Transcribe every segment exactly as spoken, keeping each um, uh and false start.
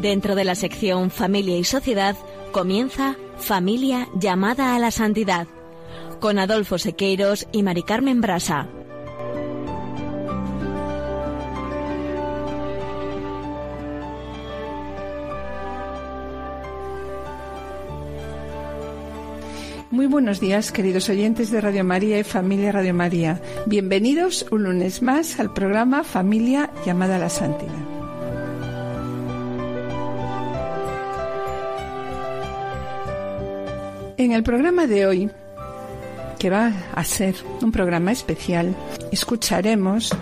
Dentro de la sección Familia y Sociedad comienza Familia Llamada a la Santidad, con Adolfo Sequeiros y Maricarmen Brasa. Muy buenos días, queridos oyentes de Radio María y Familia Radio María. Bienvenidos un lunes más al programa Familia Llamada a la Santidad. En el programa de hoy, que va a ser un programa especial, escucharemos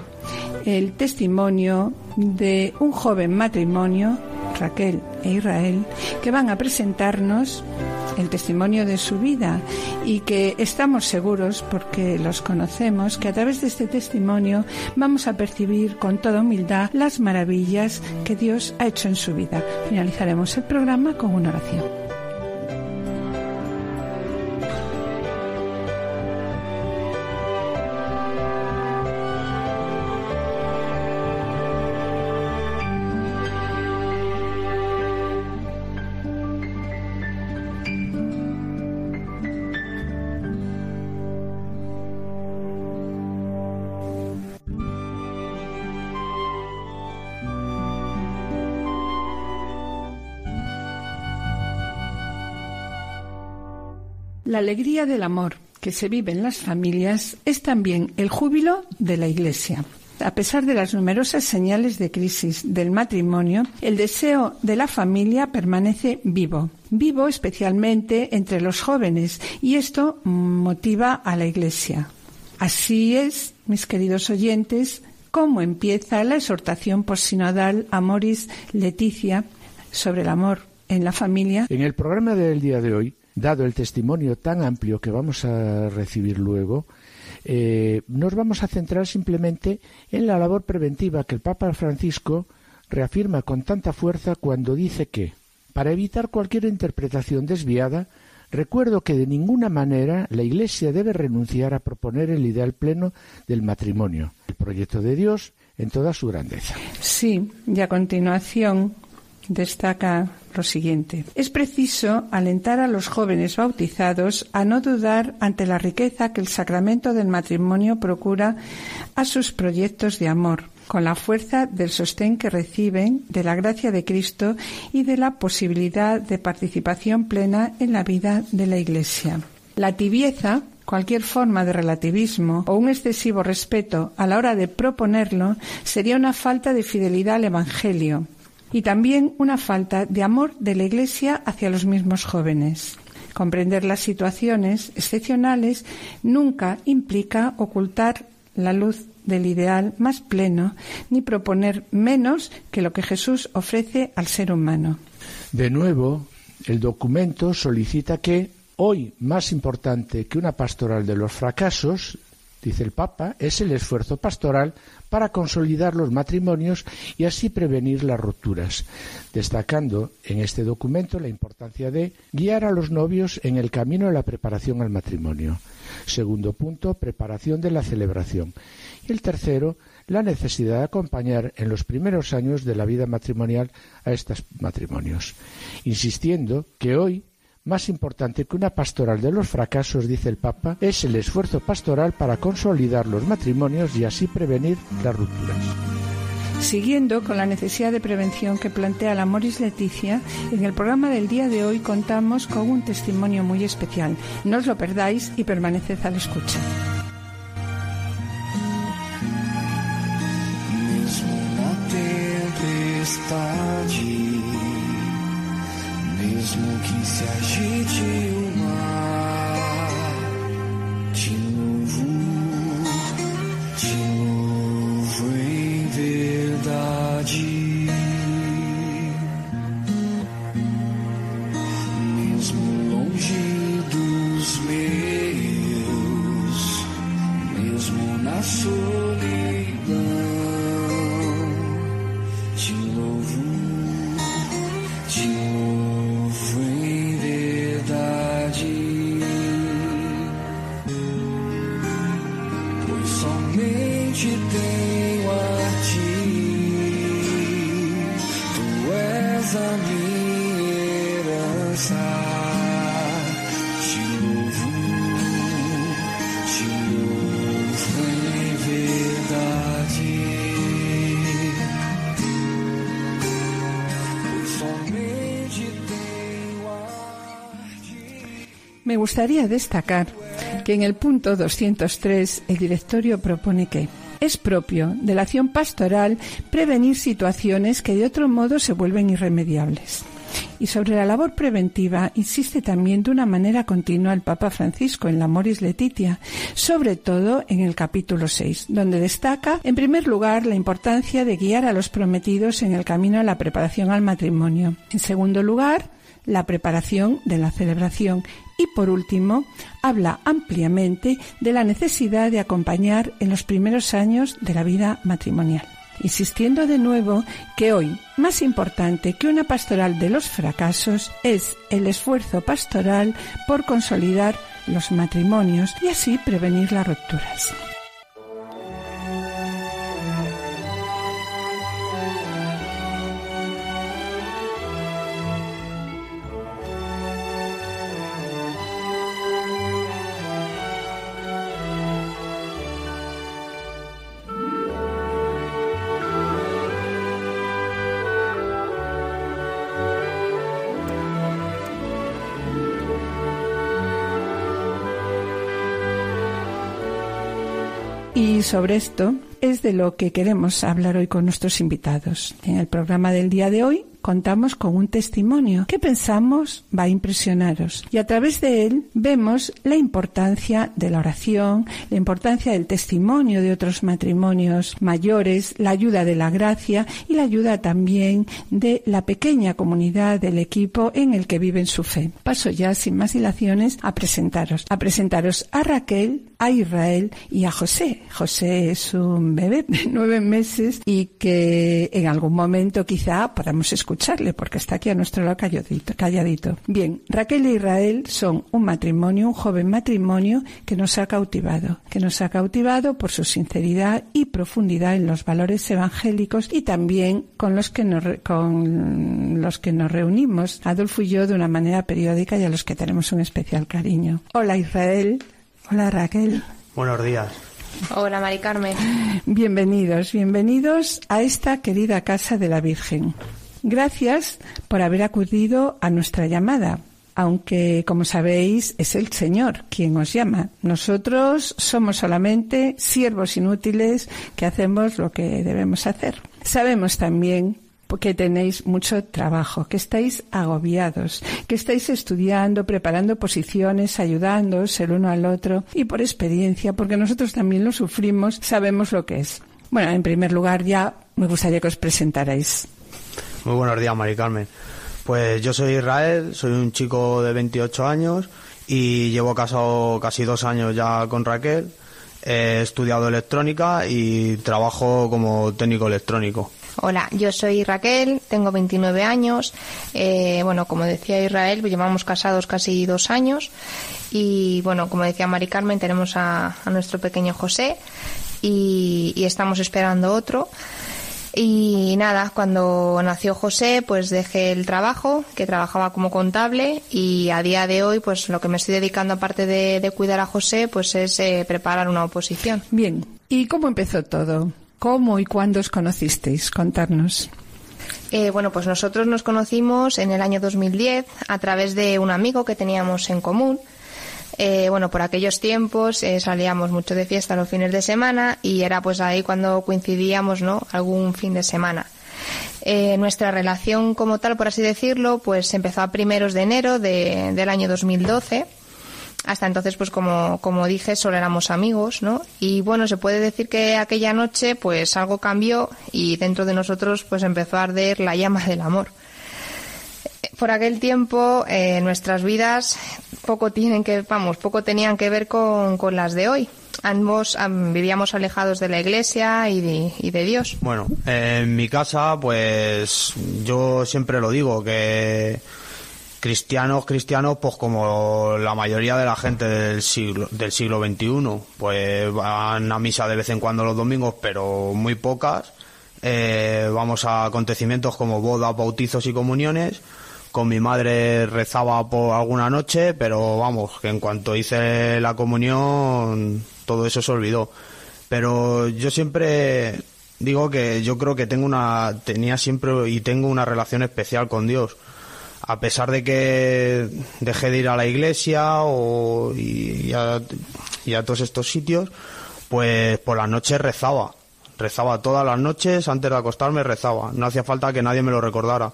el testimonio de un joven matrimonio, Raquel e Israel, que van a presentarnos el testimonio de su vida y que estamos seguros, porque los conocemos, que a través de este testimonio vamos a percibir con toda humildad las maravillas que Dios ha hecho en su vida. Finalizaremos el programa con una oración. La alegría del amor que se vive en las familias es también el júbilo de la Iglesia. A pesar de las numerosas señales de crisis del matrimonio, el deseo de la familia permanece vivo, vivo especialmente entre los jóvenes, y esto motiva a la Iglesia. Así es, mis queridos oyentes, cómo empieza la exhortación postsinodal Amoris Laetitia sobre el amor en la familia. En el programa del día de hoy, dado el testimonio tan amplio que vamos a recibir luego, eh, nos vamos a centrar simplemente en la labor preventiva que el Papa Francisco reafirma con tanta fuerza cuando dice que, para evitar cualquier interpretación desviada, recuerdo que de ninguna manera la Iglesia debe renunciar a proponer el ideal pleno del matrimonio, el proyecto de Dios en toda su grandeza. Sí, y a continuación destaca lo siguiente. Es preciso alentar a los jóvenes bautizados a no dudar ante la riqueza que el sacramento del matrimonio procura a sus proyectos de amor, con la fuerza del sostén que reciben de la gracia de Cristo y de la posibilidad de participación plena en la vida de la Iglesia. La tibieza, cualquier forma de relativismo o un excesivo respeto a la hora de proponerlo sería una falta de fidelidad al Evangelio, y también una falta de amor de la Iglesia hacia los mismos jóvenes. Comprender las situaciones excepcionales nunca implica ocultar la luz del ideal más pleno, ni proponer menos que lo que Jesús ofrece al ser humano. De nuevo, el documento solicita que, hoy más importante que una pastoral de los fracasos, dice el Papa, es el esfuerzo pastoral para consolidar los matrimonios y así prevenir las rupturas, destacando en este documento la importancia de guiar a los novios en el camino de la preparación al matrimonio. Segundo punto, preparación de la celebración. Y el tercero, la necesidad de acompañar en los primeros años de la vida matrimonial a estos matrimonios, insistiendo que hoy más importante que una pastoral de los fracasos, dice el Papa, es el esfuerzo pastoral para consolidar los matrimonios y así prevenir las rupturas. Siguiendo con la necesidad de prevención que plantea la Amoris Laetitia, en el programa del día de hoy contamos con un testimonio muy especial. No os lo perdáis y permaneced a la escucha. Es una tempestad. Mesmo que se agite o mar, de novo, de novo em verdade. Mesmo longe dos meus gustaría destacar que en el punto doscientos tres el directorio propone que es propio de la acción pastoral prevenir situaciones que de otro modo se vuelven irremediables. Y sobre la labor preventiva insiste también de una manera continua el Papa Francisco en la Amoris Laetitia, sobre todo en el capítulo seis, donde destaca en primer lugar la importancia de guiar a los prometidos en el camino a la preparación al matrimonio. En segundo lugar, la preparación de la celebración. Y por último, habla ampliamente de la necesidad de acompañar en los primeros años de la vida matrimonial, insistiendo de nuevo que hoy, más importante que una pastoral de los fracasos, es el esfuerzo pastoral por consolidar los matrimonios y así prevenir las rupturas. Y sobre esto es de lo que queremos hablar hoy con nuestros invitados. En el programa del día de hoy contamos con un testimonio que pensamos va a impresionaros. Y a través de él vemos la importancia de la oración, la importancia del testimonio de otros matrimonios mayores, la ayuda de la gracia y la ayuda también de la pequeña comunidad del equipo en el que viven su fe. Paso ya, sin más dilaciones, a presentaros. A presentaros a Raquel, a Israel y a José. José es un bebé de nueve meses y que en algún momento quizá podamos escucharle porque está aquí a nuestro lado calladito. Bien, Raquel e Israel son un matrimonio, un joven matrimonio que nos ha cautivado, que nos ha cautivado por su sinceridad y profundidad en los valores evangélicos y también con los que nos, con los que nos reunimos, Adolfo y yo, de una manera periódica y a los que tenemos un especial cariño. Hola Israel. Hola Raquel. Buenos días. Hola Maricarmen. Bienvenidos, bienvenidos a esta querida casa de la Virgen. Gracias por haber acudido a nuestra llamada, aunque como sabéis es el Señor quien os llama. Nosotros somos solamente siervos inútiles que hacemos lo que debemos hacer. Sabemos también que tenéis mucho trabajo, que estáis agobiados, que estáis estudiando, preparando posiciones, ayudándoos el uno al otro y por experiencia, porque nosotros también lo sufrimos, sabemos lo que es. Bueno, en primer lugar ya me gustaría que os presentarais. Muy buenos días, Maricarmen. Pues yo soy Israel, soy un chico de veintiocho años y llevo casado casi dos años ya con Raquel. He estudiado electrónica y trabajo como técnico electrónico. Hola, yo soy Raquel, tengo veintinueve años, eh, bueno, como decía Israel, pues llevamos casados casi dos años y, bueno, como decía Maricarmen, tenemos a, a nuestro pequeño José y, y estamos esperando otro. Y nada, cuando nació José, pues dejé el trabajo, que trabajaba como contable, y a día de hoy, pues lo que me estoy dedicando, aparte de, de cuidar a José, pues es eh, preparar una oposición. Bien, ¿y cómo empezó todo? ¿Cómo y cuándo os conocisteis? Contarnos. Eh, bueno, pues nosotros nos conocimos en el año dos mil diez a través de un amigo que teníamos en común. Eh, bueno, por aquellos tiempos eh, salíamos mucho de fiesta los fines de semana y era pues ahí cuando coincidíamos, ¿no?, algún fin de semana. Eh, nuestra relación como tal, por así decirlo, pues empezó a primeros de enero de, del año dos mil doce. Hasta entonces, pues como, como dije, solo éramos amigos, ¿no? Y bueno, se puede decir que aquella noche, pues algo cambió y dentro de nosotros, pues empezó a arder la llama del amor. Por aquel tiempo, eh, nuestras vidas poco tienen que, vamos, poco tenían que ver con, con las de hoy. Ambos um, vivíamos alejados de la Iglesia y de, y de Dios. Bueno, en mi casa, pues yo siempre lo digo, que cristianos, cristianos, pues como la mayoría de la gente del siglo del siglo veintiuno, pues van a misa de vez en cuando los domingos, pero muy pocas. Eh, vamos a acontecimientos como bodas, bautizos y comuniones. Con mi madre rezaba por alguna noche, pero vamos, que en cuanto hice la comunión, todo eso se olvidó. Pero yo siempre digo que yo creo que tengo una, tenía siempre y tengo una relación especial con Dios. a pesar de que dejé de ir a la iglesia o, y, y, a, y a todos estos sitios, pues por las noches rezaba. Rezaba todas las noches, antes de acostarme rezaba. No hacía falta que nadie me lo recordara.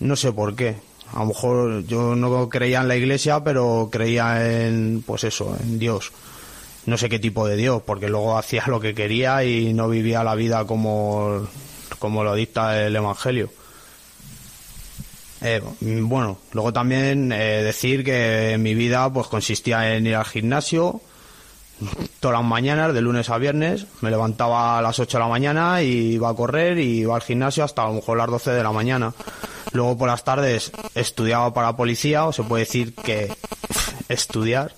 No sé por qué. A lo mejor yo no creía en la iglesia, pero creía en, pues eso, en Dios. No sé qué tipo de Dios, porque luego hacía lo que quería y no vivía la vida como, como lo dicta el Evangelio. Eh, bueno, luego también eh, decir que mi vida pues consistía en ir al gimnasio todas las mañanas, de lunes a viernes. Me levantaba a las ocho de la mañana y iba a correr y iba al gimnasio hasta a lo mejor las doce de la mañana. Luego por las tardes estudiaba para policía, o se puede decir que estudiar,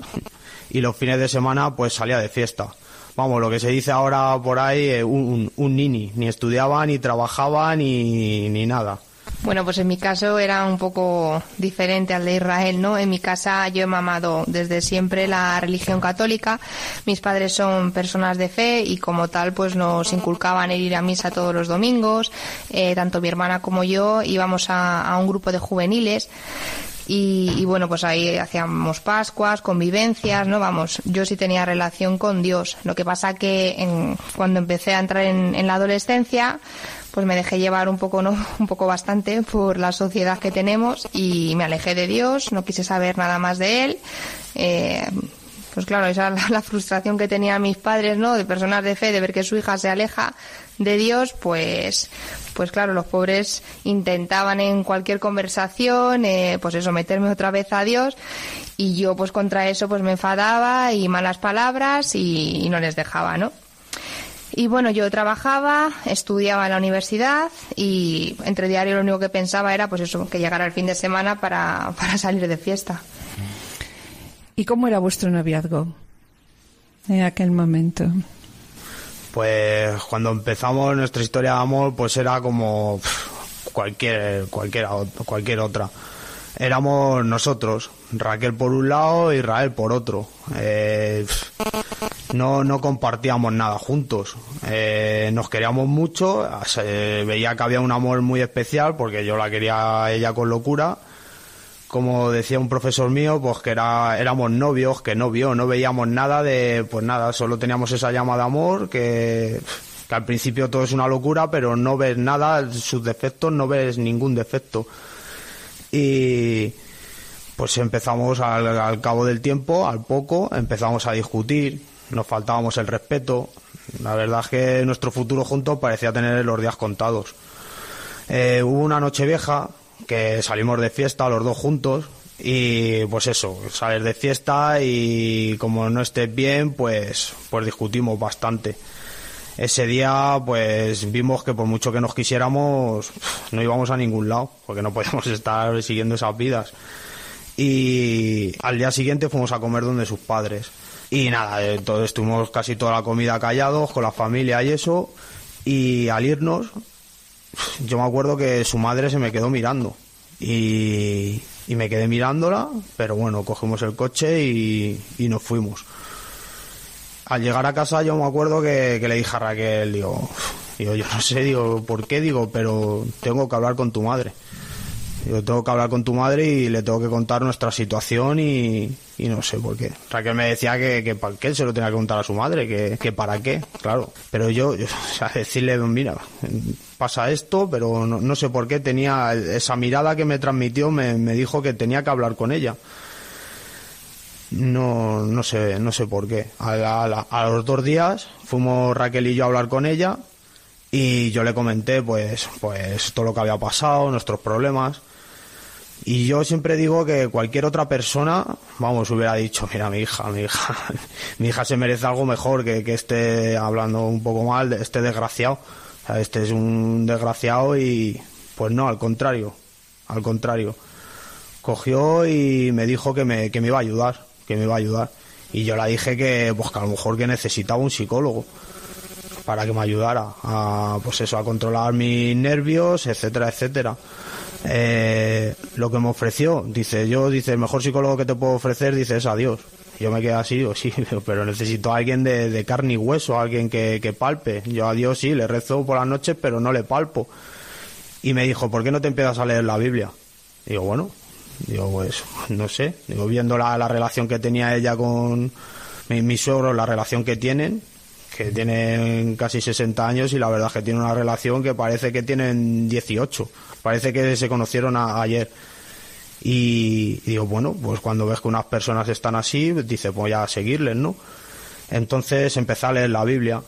y los fines de semana pues salía de fiesta. Vamos, lo que se dice ahora por ahí, eh, un, un, un nini, ni estudiaba, ni trabajaba, ni, ni nada. Bueno, pues en mi caso era un poco diferente al de Israel, ¿no? En mi casa yo he mamado desde siempre la religión católica. Mis padres son personas de fe y como tal pues nos inculcaban el ir a misa todos los domingos. Eh, tanto mi hermana como yo íbamos a, a un grupo de juveniles. Y, y bueno, pues ahí hacíamos pascuas, convivencias, ¿no? Vamos, yo sí tenía relación con Dios. Lo que pasa que en, cuando empecé a entrar en, en la adolescencia, pues me dejé llevar un poco, ¿no? Un poco bastante por la sociedad que tenemos y me alejé de Dios, no quise saber nada más de Él. Eh, pues claro, esa era la frustración que tenían mis padres, ¿no? De personas de fe, de ver que su hija se aleja de Dios, pues pues claro, los pobres intentaban en cualquier conversación, eh, pues eso, meterme otra vez a Dios, y yo pues contra eso pues me enfadaba y malas palabras y, y no les dejaba, ¿no? Y bueno, yo trabajaba, estudiaba en la universidad y entre diario lo único que pensaba era pues eso, que llegara el fin de semana para, para salir de fiesta. ¿Y cómo era vuestro noviazgo en aquel momento? Pues cuando empezamos nuestra historia de amor, pues era como cualquier, cualquier, cualquier otra. Éramos nosotros, Raquel por un lado y Israel por otro. Eh, no, no compartíamos nada juntos. Eh, nos queríamos mucho, se veía que había un amor muy especial porque yo la quería a ella con locura. Como decía un profesor mío, pues que era, éramos novios, que novio, no veíamos nada de, pues nada, solo teníamos esa llama de amor, que, que al principio todo es una locura, pero no ves nada, sus defectos, no ves ningún defecto. Y pues empezamos al, al cabo del tiempo, al poco, empezamos a discutir, nos faltábamos el respeto. La verdad es que nuestro futuro juntos parecía tener los días contados. Eh, hubo una noche vieja, que salimos de fiesta los dos juntos y pues eso, sales de fiesta y como no estés bien pues, pues discutimos bastante. Ese día pues vimos que por mucho que nos quisiéramos no íbamos a ningún lado porque no podíamos estar siguiendo esas vidas, y al día siguiente fuimos a comer donde sus padres y nada, entonces estuvimos casi toda la comida callados con la familia y eso, y al irnos yo me acuerdo que su madre se me quedó mirando y, y me quedé mirándola, pero bueno, cogimos el coche y, y nos fuimos. Al llegar a casa yo me acuerdo que, que le dije a Raquel, digo, digo, yo no sé, digo, ¿por qué? Digo, pero tengo que hablar con tu madre. Digo, tengo que hablar con tu madre y le tengo que contar nuestra situación y, y no sé por qué. Raquel me decía que, que para qué se lo tenía que contar a su madre, que, que para qué, claro. Pero yo, yo o sea, decirle, mira, pasa esto, pero no, no sé por qué tenía esa mirada que me transmitió, me, me dijo que tenía que hablar con ella. No, no sé, no sé por qué. A, la, a, la, a los dos días fuimos Raquel y yo a hablar con ella y yo le comenté, pues, pues todo lo que había pasado, nuestros problemas. Y yo siempre digo que cualquier otra persona, vamos, hubiera dicho, mira, mi hija, mi hija, mi hija se merece algo mejor que, que esté hablando un poco mal, este desgraciado. O sea, este es un desgraciado y, pues no, al contrario, al contrario. Cogió y me dijo que me, que me iba a ayudar, que me iba a ayudar. Y yo le dije que, pues que a lo mejor que necesitaba un psicólogo para que me ayudara a, pues eso, a controlar mis nervios, etcétera, etcétera. Eh, lo que me ofreció, dice, yo, dice, el mejor psicólogo que te puedo ofrecer, dice, es a Dios. Yo me quedé así, digo, sí, pero necesito a alguien de, de carne y hueso, a alguien que, que palpe. Yo a Dios sí, le rezo por las noches, pero no le palpo. Y me dijo, ¿por qué no te empiezas a leer la Biblia? Digo, bueno, digo, pues no sé, digo, viendo la, la relación que tenía ella con mis, mis suegros, la relación que tienen, que tienen casi sesenta años, y la verdad es que tienen una relación que parece que tienen dieciocho, parece que se conocieron a, ayer. Y, y digo, bueno, pues cuando ves que unas personas están así, dices, voy a seguirles, ¿no? Entonces empecé a leer la Biblia.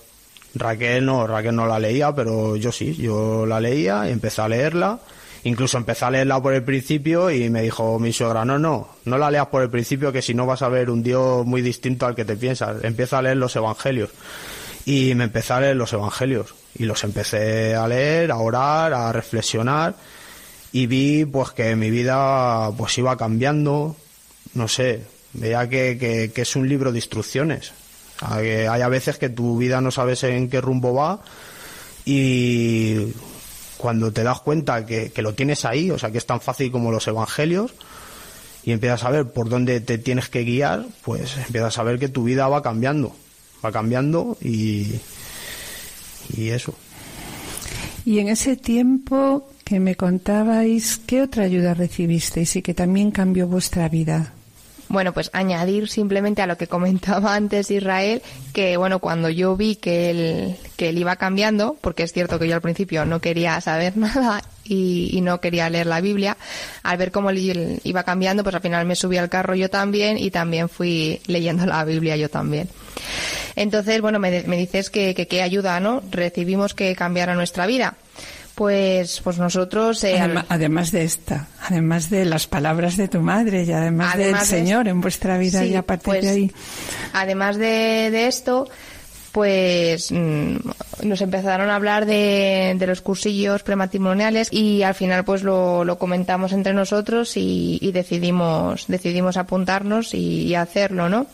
Raquel no, Raquel no la leía, pero yo sí, yo la leía y empecé a leerla. Incluso empecé a leerla por el principio y me dijo mi suegra, no, no, no la leas por el principio, que si no vas a ver un Dios muy distinto al que te piensas. Empieza a leer los Evangelios. Y me empecé a leer los Evangelios. Y los empecé a leer, a orar, a reflexionar. Y vi pues que mi vida pues iba cambiando, no sé, veía que, que, que es un libro de instrucciones. Hay, hay a veces que tu vida no sabes en qué rumbo va, y cuando te das cuenta que, que lo tienes ahí, o sea, que es tan fácil como los Evangelios, y empiezas a ver por dónde te tienes que guiar, pues empiezas a ver que tu vida va cambiando, va cambiando y, y eso. Y en ese tiempo que me contabais, ¿qué otra ayuda recibisteis y que también cambió vuestra vida? Bueno, pues añadir simplemente a lo que comentaba antes Israel, que bueno, cuando yo vi que él, que él iba cambiando, porque es cierto que yo al principio no quería saber nada y, y no quería leer la Biblia, al ver cómo él iba cambiando, pues al final me subí al carro yo también y también fui leyendo la Biblia yo también. Entonces, bueno, me, me dices que, que qué ayuda, ¿no?, recibimos que cambiara nuestra vida. Pues pues nosotros... Eh, además, al... además de esta, además de las palabras de tu madre y además, además del de Señor en vuestra vida, sí, y a partir pues, de ahí. Además de, de esto, pues mmm, nos empezaron a hablar de, de los cursillos prematrimoniales y al final pues lo, lo comentamos entre nosotros y, y decidimos decidimos apuntarnos y, y hacerlo, ¿no?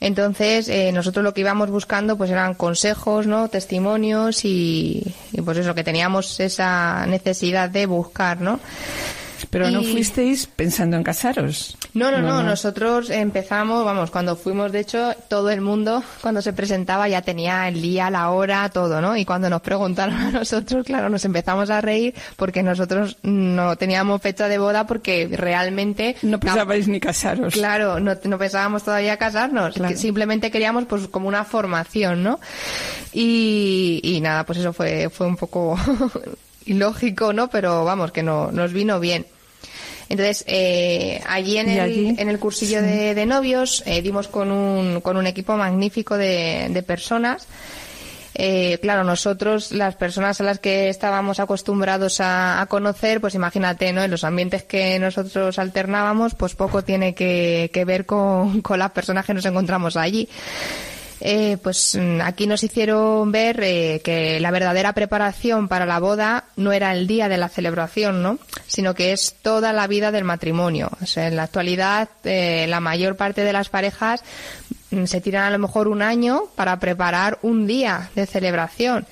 Entonces, eh, nosotros lo que íbamos buscando pues eran consejos, ¿no?, testimonios y, y pues eso, que teníamos esa necesidad de buscar, ¿no? Pero y... no fuisteis pensando en casaros. No, no, no, no, no, nosotros empezamos, vamos, cuando fuimos, de hecho, todo el mundo cuando se presentaba ya tenía el día, la hora, todo, ¿no? Y cuando nos preguntaron a nosotros, claro, nos empezamos a reír porque nosotros no teníamos fecha de boda porque realmente... No pensabais ni casaros. Claro, no, no pensábamos todavía casarnos, claro. Simplemente queríamos pues como una formación, ¿no? Y, y nada, pues eso fue, fue un poco... ilógico, ¿no? Pero vamos, que no nos vino bien. Entonces, eh, allí en el allí? en el cursillo sí. de, de novios eh, dimos con un con un equipo magnífico de, de personas. Eh, claro, nosotros, las personas a las que estábamos acostumbrados a, a conocer, pues imagínate, ¿no?, en los ambientes que nosotros alternábamos, pues poco tiene que, que ver con, con las personas que nos encontramos allí. Eh, pues aquí nos hicieron ver eh, que la verdadera preparación para la boda no era el día de la celebración, ¿no?, sino que es toda la vida del matrimonio. O sea, en la actualidad eh, la mayor parte de las parejas se tiran a lo mejor un año para preparar un día de celebración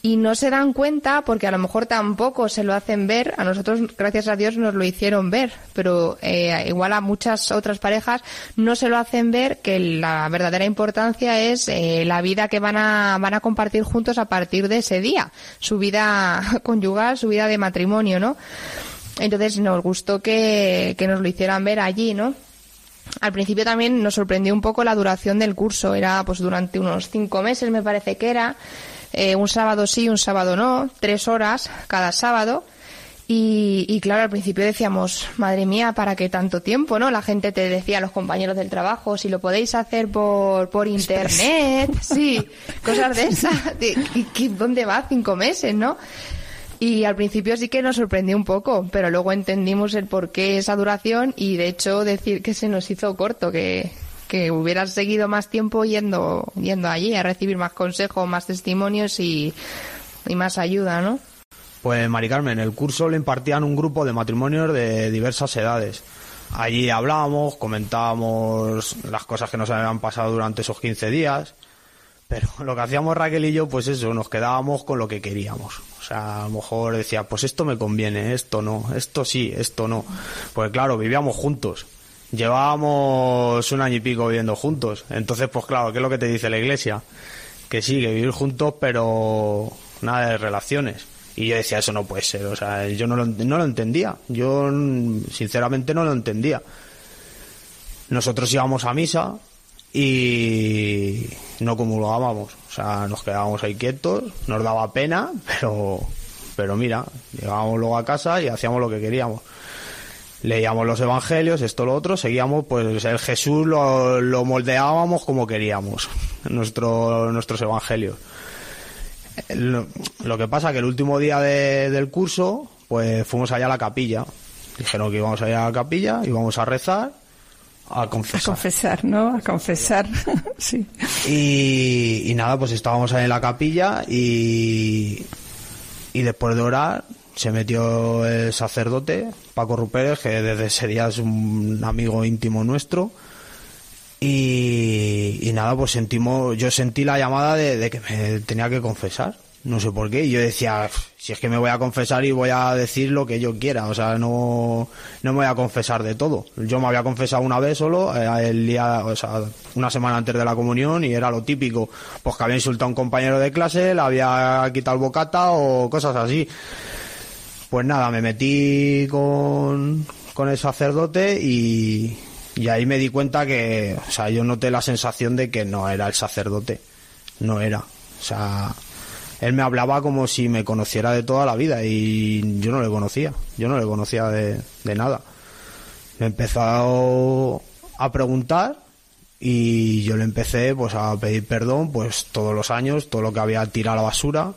y no se dan cuenta porque a lo mejor tampoco se lo hacen ver. A nosotros, gracias a Dios, nos lo hicieron ver, pero eh, igual a muchas otras parejas no se lo hacen ver, que la verdadera importancia es eh, la vida que van a van a compartir juntos a partir de ese día, su vida conyugal, su vida de matrimonio, ¿no? Entonces nos gustó que, que nos lo hicieran ver allí, ¿no? Al principio también nos sorprendió un poco la duración del curso. Era pues durante unos cinco meses, me parece que era, eh, un sábado sí, un sábado no, tres horas cada sábado. Y, y claro, al principio decíamos, madre mía, ¿para qué tanto tiempo?, ¿no? La gente te decía, los compañeros del trabajo, si lo podéis hacer por por internet, sí, cosas de esas. De, ¿qué, ¿Dónde va cinco meses, no? Y al principio sí que nos sorprendió un poco, pero luego entendimos el porqué esa duración y de hecho decir que se nos hizo corto, que, que hubieras seguido más tiempo yendo yendo allí a recibir más consejos, más testimonios y, y más ayuda, ¿no? Pues Maricarmen, el curso lo impartían un grupo de matrimonios de diversas edades. Allí hablábamos, comentábamos las cosas que nos habían pasado durante esos quince días... Pero lo que hacíamos Raquel y yo, pues eso, nos quedábamos con lo que queríamos. O sea, a lo mejor decía, pues esto me conviene, esto no, esto sí, esto no. Pues claro, vivíamos juntos. Llevábamos un año y pico viviendo juntos. Entonces, pues claro, ¿qué es lo que te dice la Iglesia? Que sí, que vivir juntos, pero nada de relaciones. Y yo decía, eso no puede ser, o sea, yo no lo, no lo entendía, yo sinceramente no lo entendía. Nosotros íbamos a misa y no comulgábamos, o sea, nos quedábamos ahí quietos, nos daba pena, pero, pero mira, llegábamos luego a casa y hacíamos lo que queríamos. Leíamos los evangelios, esto, lo otro, seguíamos, pues el Jesús lo, lo moldeábamos como queríamos, nuestro, nuestros evangelios. Lo, lo que pasa que el último día de, del curso, pues fuimos allá a la capilla. Dijeron que íbamos allá a la capilla, íbamos a rezar, a confesar. A confesar, ¿no? A confesar, sí. Y, y nada, pues estábamos ahí en la capilla y, y después de orar se metió el sacerdote, Paco Rupérez, que desde ese día es un amigo íntimo nuestro. Y, y nada, pues sentimos, yo sentí la llamada de, de que me tenía que confesar, no sé por qué, y yo decía, si es que me voy a confesar y voy a decir lo que yo quiera, o sea, no, no me voy a confesar de todo. Yo me había confesado una vez solo, eh, el día, o sea, una semana antes de la comunión, y era lo típico, pues que había insultado a un compañero de clase, le había quitado el bocata o cosas así. Pues nada, me metí con, con el sacerdote y... Y ahí me di cuenta que, o sea, yo noté la sensación de que no era el sacerdote, no era. O sea, él me hablaba como si me conociera de toda la vida y yo no le conocía, yo no le conocía de, de nada. Me empezó a preguntar y yo le empecé pues a pedir perdón, pues todos los años, todo lo que había tirado a la basura,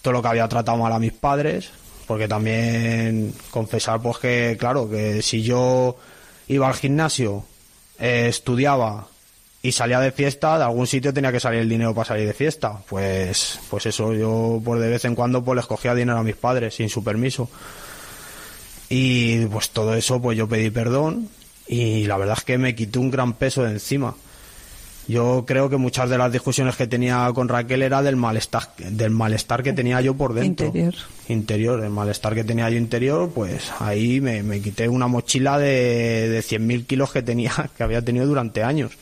todo lo que había tratado mal a mis padres, porque también confesar pues que, claro, que si yo... iba al gimnasio, eh, estudiaba y salía de fiesta, de algún sitio tenía que salir el dinero para salir de fiesta. Pues pues eso, yo por de vez en cuando pues les cogía dinero a mis padres sin su permiso. Y pues todo eso, pues yo pedí perdón y la verdad es que me quité un gran peso de encima. Yo creo que muchas de las discusiones que tenía con Raquel era del malestar, del malestar que tenía yo por dentro. Interior. Interior, el malestar que tenía yo interior, pues ahí me, me quité una mochila de, de cien mil kilos que tenía, que había tenido durante años.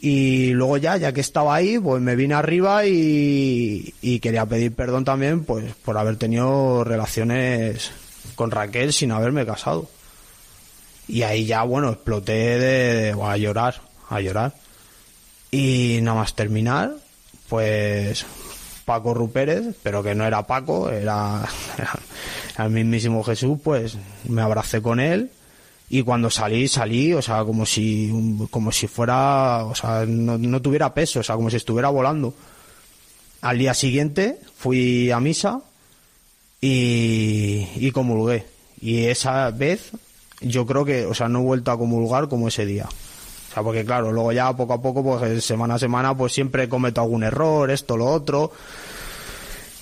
Y luego ya, ya que estaba ahí, pues me vine arriba y, y quería pedir perdón también, pues por haber tenido relaciones con Raquel sin haberme casado. Y ahí ya, bueno, exploté de, de a llorar, a llorar. Y nada más terminar, pues Paco Rupérez, pero que no era Paco, era, era el mismísimo Jesús, pues me abracé con él y cuando salí, salí, o sea, como si como si fuera, o sea, no, no tuviera peso, o sea, como si estuviera volando. Al día siguiente fui a misa y, y comulgué. Y esa vez yo creo que, o sea, no he vuelto a comulgar como ese día. O sea, porque claro, luego ya poco a poco, pues semana a semana, pues siempre cometo algún error, esto, lo otro.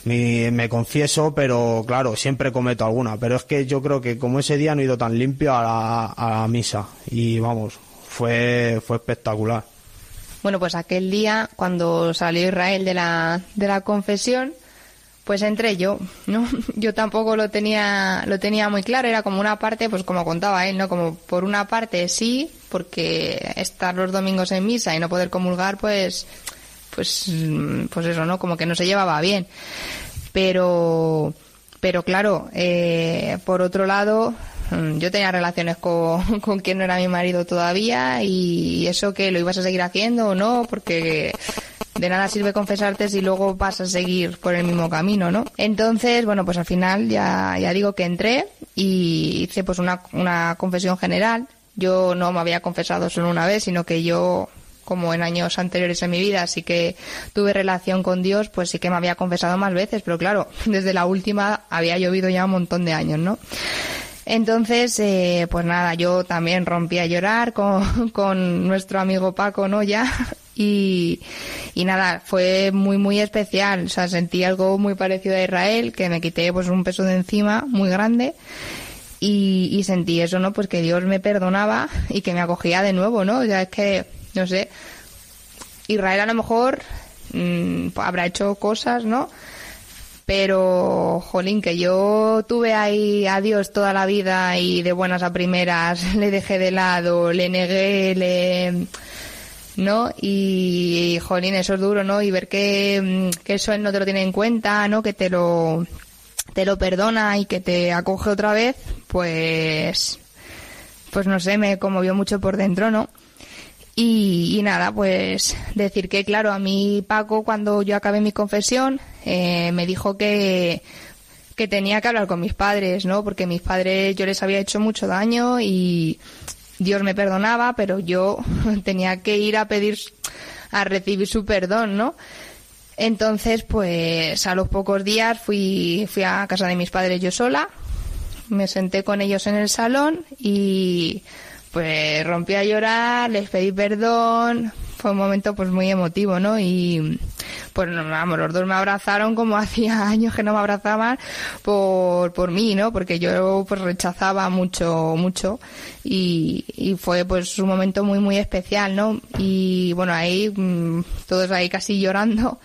Me, me confieso, pero claro, siempre cometo alguna. Pero es que yo creo que como ese día no he ido tan limpio a la, a la misa. Y vamos, fue, fue espectacular. Bueno, pues aquel día, cuando salió Israel de la, de la confesión, pues entré yo, ¿no? Yo tampoco lo tenía, lo tenía muy claro, era como una parte, pues como contaba él, ¿no? Como por una parte sí, porque estar los domingos en misa y no poder comulgar, pues, pues, pues eso, ¿no? Como que no se llevaba bien. Pero, pero claro, eh, por otro lado, yo tenía relaciones con, con quien no era mi marido todavía y eso que lo ibas a seguir haciendo o no, porque... de nada sirve confesarte si luego vas a seguir por el mismo camino, ¿no? Entonces, bueno, pues al final ya, ya digo que entré y hice pues una, una confesión general. Yo no me había confesado solo una vez, sino que yo, como en años anteriores en mi vida, sí que tuve relación con Dios, pues sí que me había confesado más veces, pero claro, desde la última había llovido ya un montón de años, ¿no? Entonces, eh, pues nada, yo también rompí a llorar con, con nuestro amigo Paco, ¿no? Ya... Y, y nada, fue muy muy especial, o sea, sentí algo muy parecido a Israel, que me quité pues un peso de encima muy grande y, y sentí eso, ¿no? Pues que Dios me perdonaba y que me acogía de nuevo, ¿no? O sea, es que, no sé, Israel a lo mejor mmm, habrá hecho cosas, ¿no? Pero, jolín, que yo tuve ahí a Dios toda la vida y de buenas a primeras le dejé de lado, le negué, le... ¿no? Y, jolín, eso es duro, ¿no? Y ver que, que eso él no te lo tiene en cuenta, ¿no? Que te lo, te lo perdona y que te acoge otra vez, pues, pues no sé, me conmovió mucho por dentro, ¿no? Y, y nada, pues decir que, claro, a mí Paco, cuando yo acabé mi confesión, eh, me dijo que, que tenía que hablar con mis padres, ¿no? Porque mis padres, yo les había hecho mucho daño y Dios me perdonaba, pero yo tenía que ir a pedir, a recibir su perdón, ¿no? Entonces, pues a los pocos días fui, fui a casa de mis padres yo sola, me senté con ellos en el salón y pues rompí a llorar, les pedí perdón, fue un momento pues muy emotivo, ¿no? Y pues vamos, los dos me abrazaron como hacía años que no me abrazaban por por mí, ¿no? Porque yo pues rechazaba mucho, mucho y, y fue pues un momento muy, muy especial, ¿no? Y bueno, ahí todos ahí casi llorando.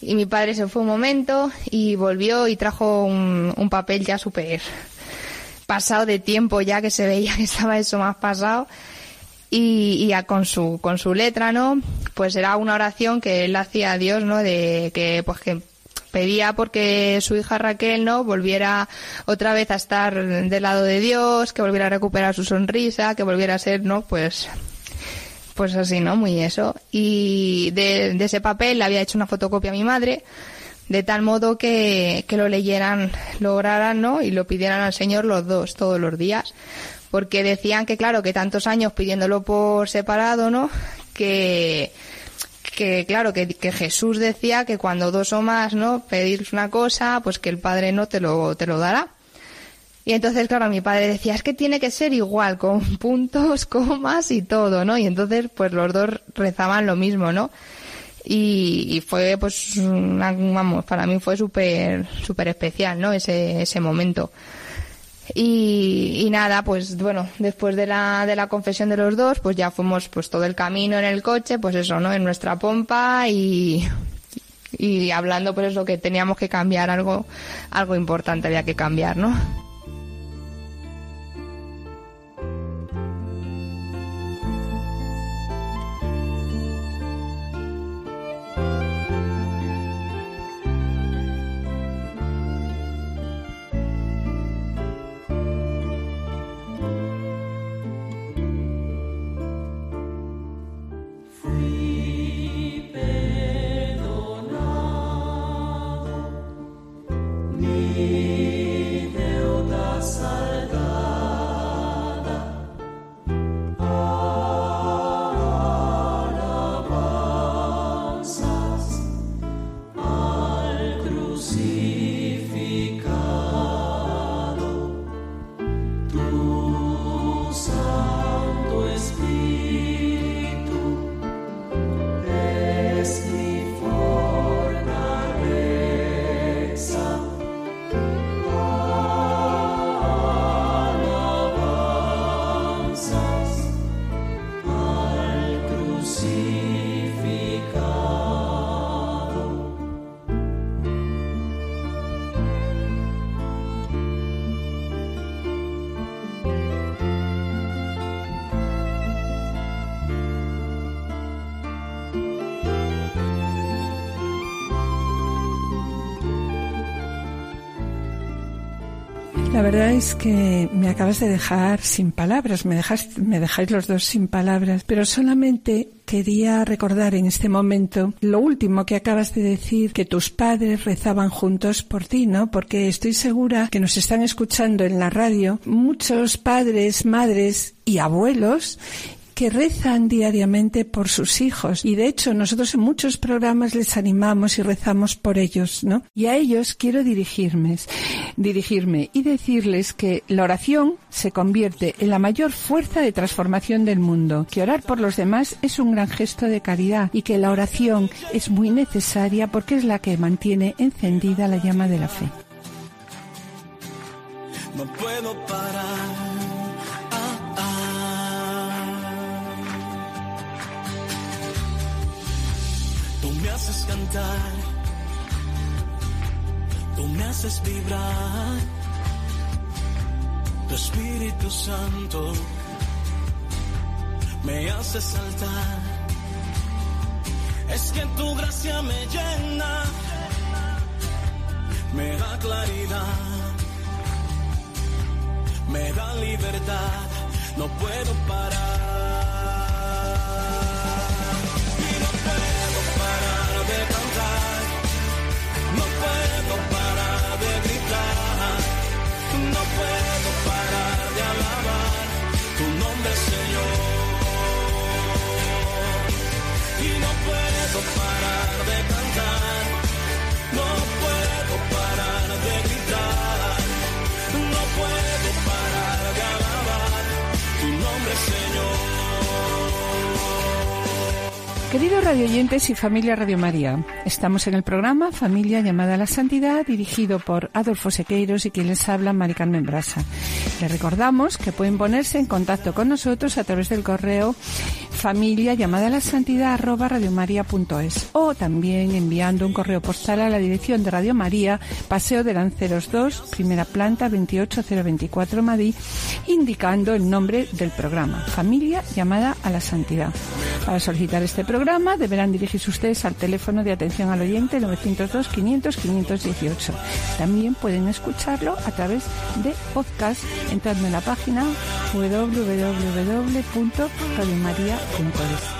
Y mi padre se fue un momento y volvió y trajo un, un papel ya súper pasado de tiempo, ya que se veía que estaba eso más pasado, y, y ya con su con su letra, ¿no? Pues era una oración que él hacía a Dios, ¿no? De que pues que pedía porque su hija Raquel, ¿no?, volviera otra vez a estar del lado de Dios, que volviera a recuperar su sonrisa, que volviera a ser, ¿no? Pues pues así, ¿no? Muy eso. Y de, de ese papel le había hecho una fotocopia a mi madre, de tal modo que, que lo leyeran, lo oraran, ¿no? Y lo pidieran al Señor los dos, todos los días. Porque decían que, claro, que tantos años pidiéndolo por separado, ¿no? Que, que claro, que, que Jesús decía que cuando dos o más, ¿no?, pedís una cosa, pues que el Padre no te lo, te lo dará. Y entonces, claro, mi padre decía, es que tiene que ser igual, con puntos, comas y todo, ¿no? Y entonces, pues los dos rezaban lo mismo, ¿no? Y, y fue, pues, una, vamos, para mí fue súper, súper especial, ¿no? Ese, ese momento. Y, y nada, pues, bueno, después de la, de la confesión de los dos, pues ya fuimos, pues, todo el camino en el coche, pues eso, ¿no? En nuestra pompa y... y hablando, pues, eso, que teníamos que cambiar algo, algo importante había que cambiar, ¿no? La verdad es que me acabas de dejar sin palabras, me dejas, me dejáis los dos sin palabras, pero solamente quería recordar en este momento lo último que acabas de decir, que tus padres rezaban juntos por ti, ¿no? Porque estoy segura que nos están escuchando en la radio muchos padres, madres y abuelos que rezan diariamente por sus hijos. Y de hecho, nosotros en muchos programas les animamos y rezamos por ellos, ¿no? Y a ellos quiero dirigirme, dirigirme y decirles que la oración se convierte en la mayor fuerza de transformación del mundo, que orar por los demás es un gran gesto de caridad y que la oración es muy necesaria porque es la que mantiene encendida la llama de la fe. No puedo parar. Tú me haces cantar, tú me haces vibrar, tu Espíritu Santo me hace saltar. Es que tu gracia me llena, me da claridad, me da libertad, no puedo parar. Y no puedo parar de cantar, no puedo parar de gritar, no puedo parar de alabar tu nombre, Señor. Y no puedo parar de cantar, no puedo parar de gritar, no puedo parar de alabar tu nombre, Señor. Queridos radioyentes y familia Radio María, estamos en el programa Familia Llamada a la Santidad, dirigido por Adolfo Sequeiros y quien les habla, Maricarmen Brasa. Les recordamos que pueden ponerse en contacto con nosotros a través del correo familia llamada a la santidad arroba radiomaria.es o también enviando un correo postal a la dirección de Radio María, Paseo de Lanceros dos, primera planta veintiocho mil veinticuatro Madrid, indicando el nombre del programa, Familia Llamada a la Santidad. Para solicitar este programa deberán dirigirse ustedes al teléfono de atención al oyente nueve cero dos, quinientos, quinientos dieciocho. También pueden escucharlo a través de podcast entrando en la página doble u doble u doble u punto radiomaria punto es.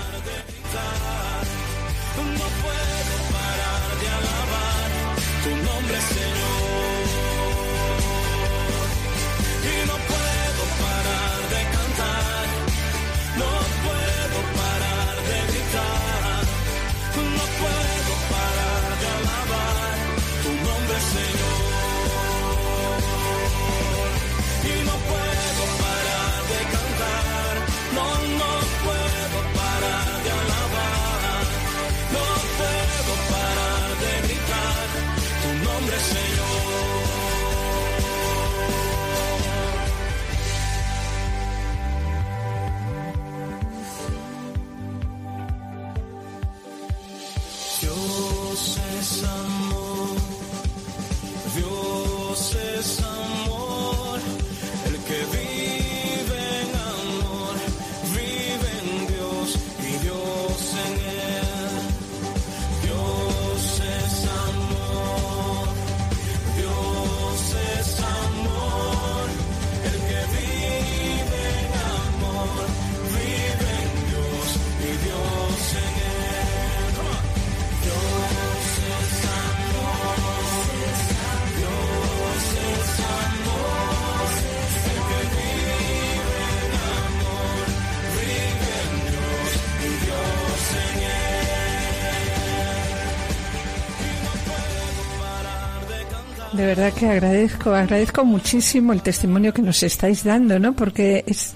De verdad que agradezco, agradezco muchísimo el testimonio que nos estáis dando, ¿no? Porque es,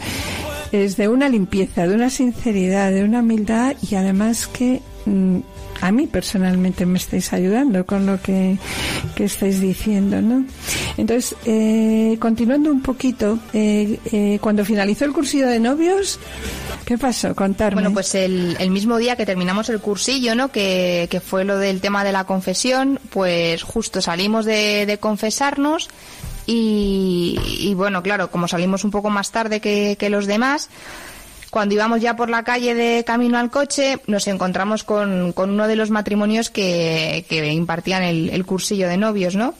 es de una limpieza, de una sinceridad, de una humildad y además que mmm, a mí personalmente me estáis ayudando con lo que, que estáis diciendo, ¿no? Entonces, eh, continuando un poquito, eh, eh, cuando finalizó el cursillo de novios, ¿qué pasó? Contarme. Bueno, pues el, el mismo día que terminamos el cursillo, ¿no? Que, que fue lo del tema de la confesión, pues justo salimos de, de confesarnos y, y bueno, claro, como salimos un poco más tarde que, que los demás, cuando íbamos ya por la calle de camino al coche, nos encontramos con, con uno de los matrimonios que, que impartían el, el cursillo de novios, ¿no?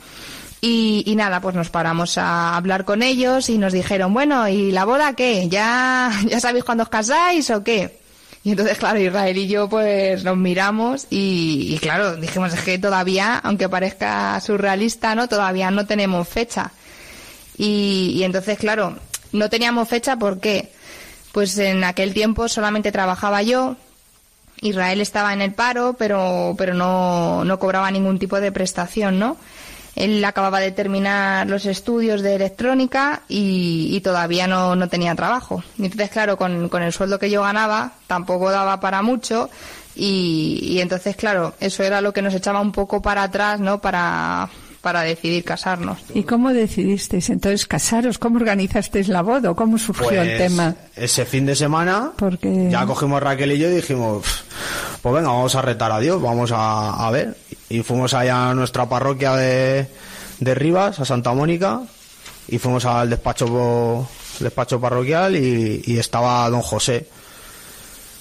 Y, y nada, pues nos paramos a hablar con ellos y nos dijeron, bueno, ¿y la boda qué? ¿Ya, ya sabéis cuándo os casáis o qué? Y entonces, claro, Israel y yo pues nos miramos y, y claro, dijimos, es que todavía, aunque parezca surrealista, ¿no? Todavía no tenemos fecha. Y, y entonces, claro, no teníamos fecha, ¿por qué? Pues en aquel tiempo solamente trabajaba yo, Israel estaba en el paro, pero, pero no, no cobraba ningún tipo de prestación, ¿no? Él acababa de terminar los estudios de electrónica y, y todavía no, no tenía trabajo. Entonces, claro, con, con el sueldo que yo ganaba tampoco daba para mucho y, y entonces, claro, eso era lo que nos echaba un poco para atrás, ¿no? Para... para decidir casarnos. ¿Y cómo decidisteis entonces casaros? ¿Cómo organizasteis la boda? ¿Cómo surgió pues, el tema? Ese fin de semana porque ya cogimos Raquel y yo y dijimos, pues venga, vamos a retar a Dios, vamos a, a ver. Y fuimos allá a nuestra parroquia de, de Rivas, a Santa Mónica, y fuimos al despacho, despacho parroquial y, y estaba don José,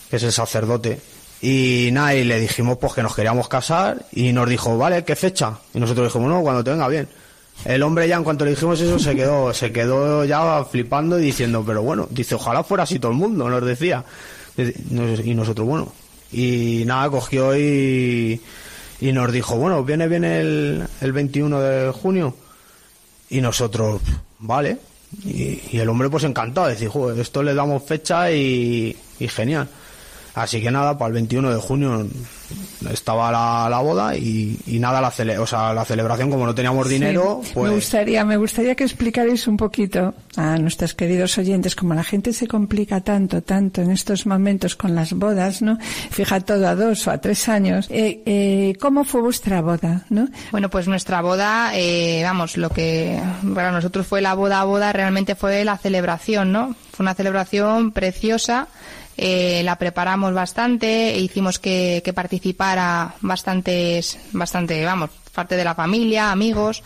que es el sacerdote. Y nada, y le dijimos pues que nos queríamos casar y nos dijo, vale, ¿qué fecha? Y nosotros dijimos, no, cuando te venga bien. El hombre ya en cuanto le dijimos eso se quedó, se quedó ya flipando y diciendo, pero bueno, dice, ojalá fuera así todo el mundo, nos decía. Y nosotros, bueno, y nada, cogió y, y nos dijo, bueno, viene bien el, el veintiuno de junio. Y nosotros, vale. Y, y el hombre pues encantado, decir, joder, esto le damos fecha y, y genial. Así que nada, para el veintiuno de junio estaba la, la boda y, y nada, la cele, o sea, la celebración, como no teníamos dinero, sí, pues... Me gustaría, me gustaría que explicarais un poquito a nuestros queridos oyentes, como la gente se complica tanto, tanto en estos momentos con las bodas, ¿no? Fija todo a dos o a tres años. Eh, eh, ¿Cómo fue vuestra boda, no? Bueno, pues nuestra boda, eh, vamos, lo que para nosotros fue la boda a boda, realmente fue la celebración, ¿no? Fue una celebración preciosa. Eh, la preparamos bastante e hicimos que, que participara bastantes, bastante, vamos, parte de la familia, amigos.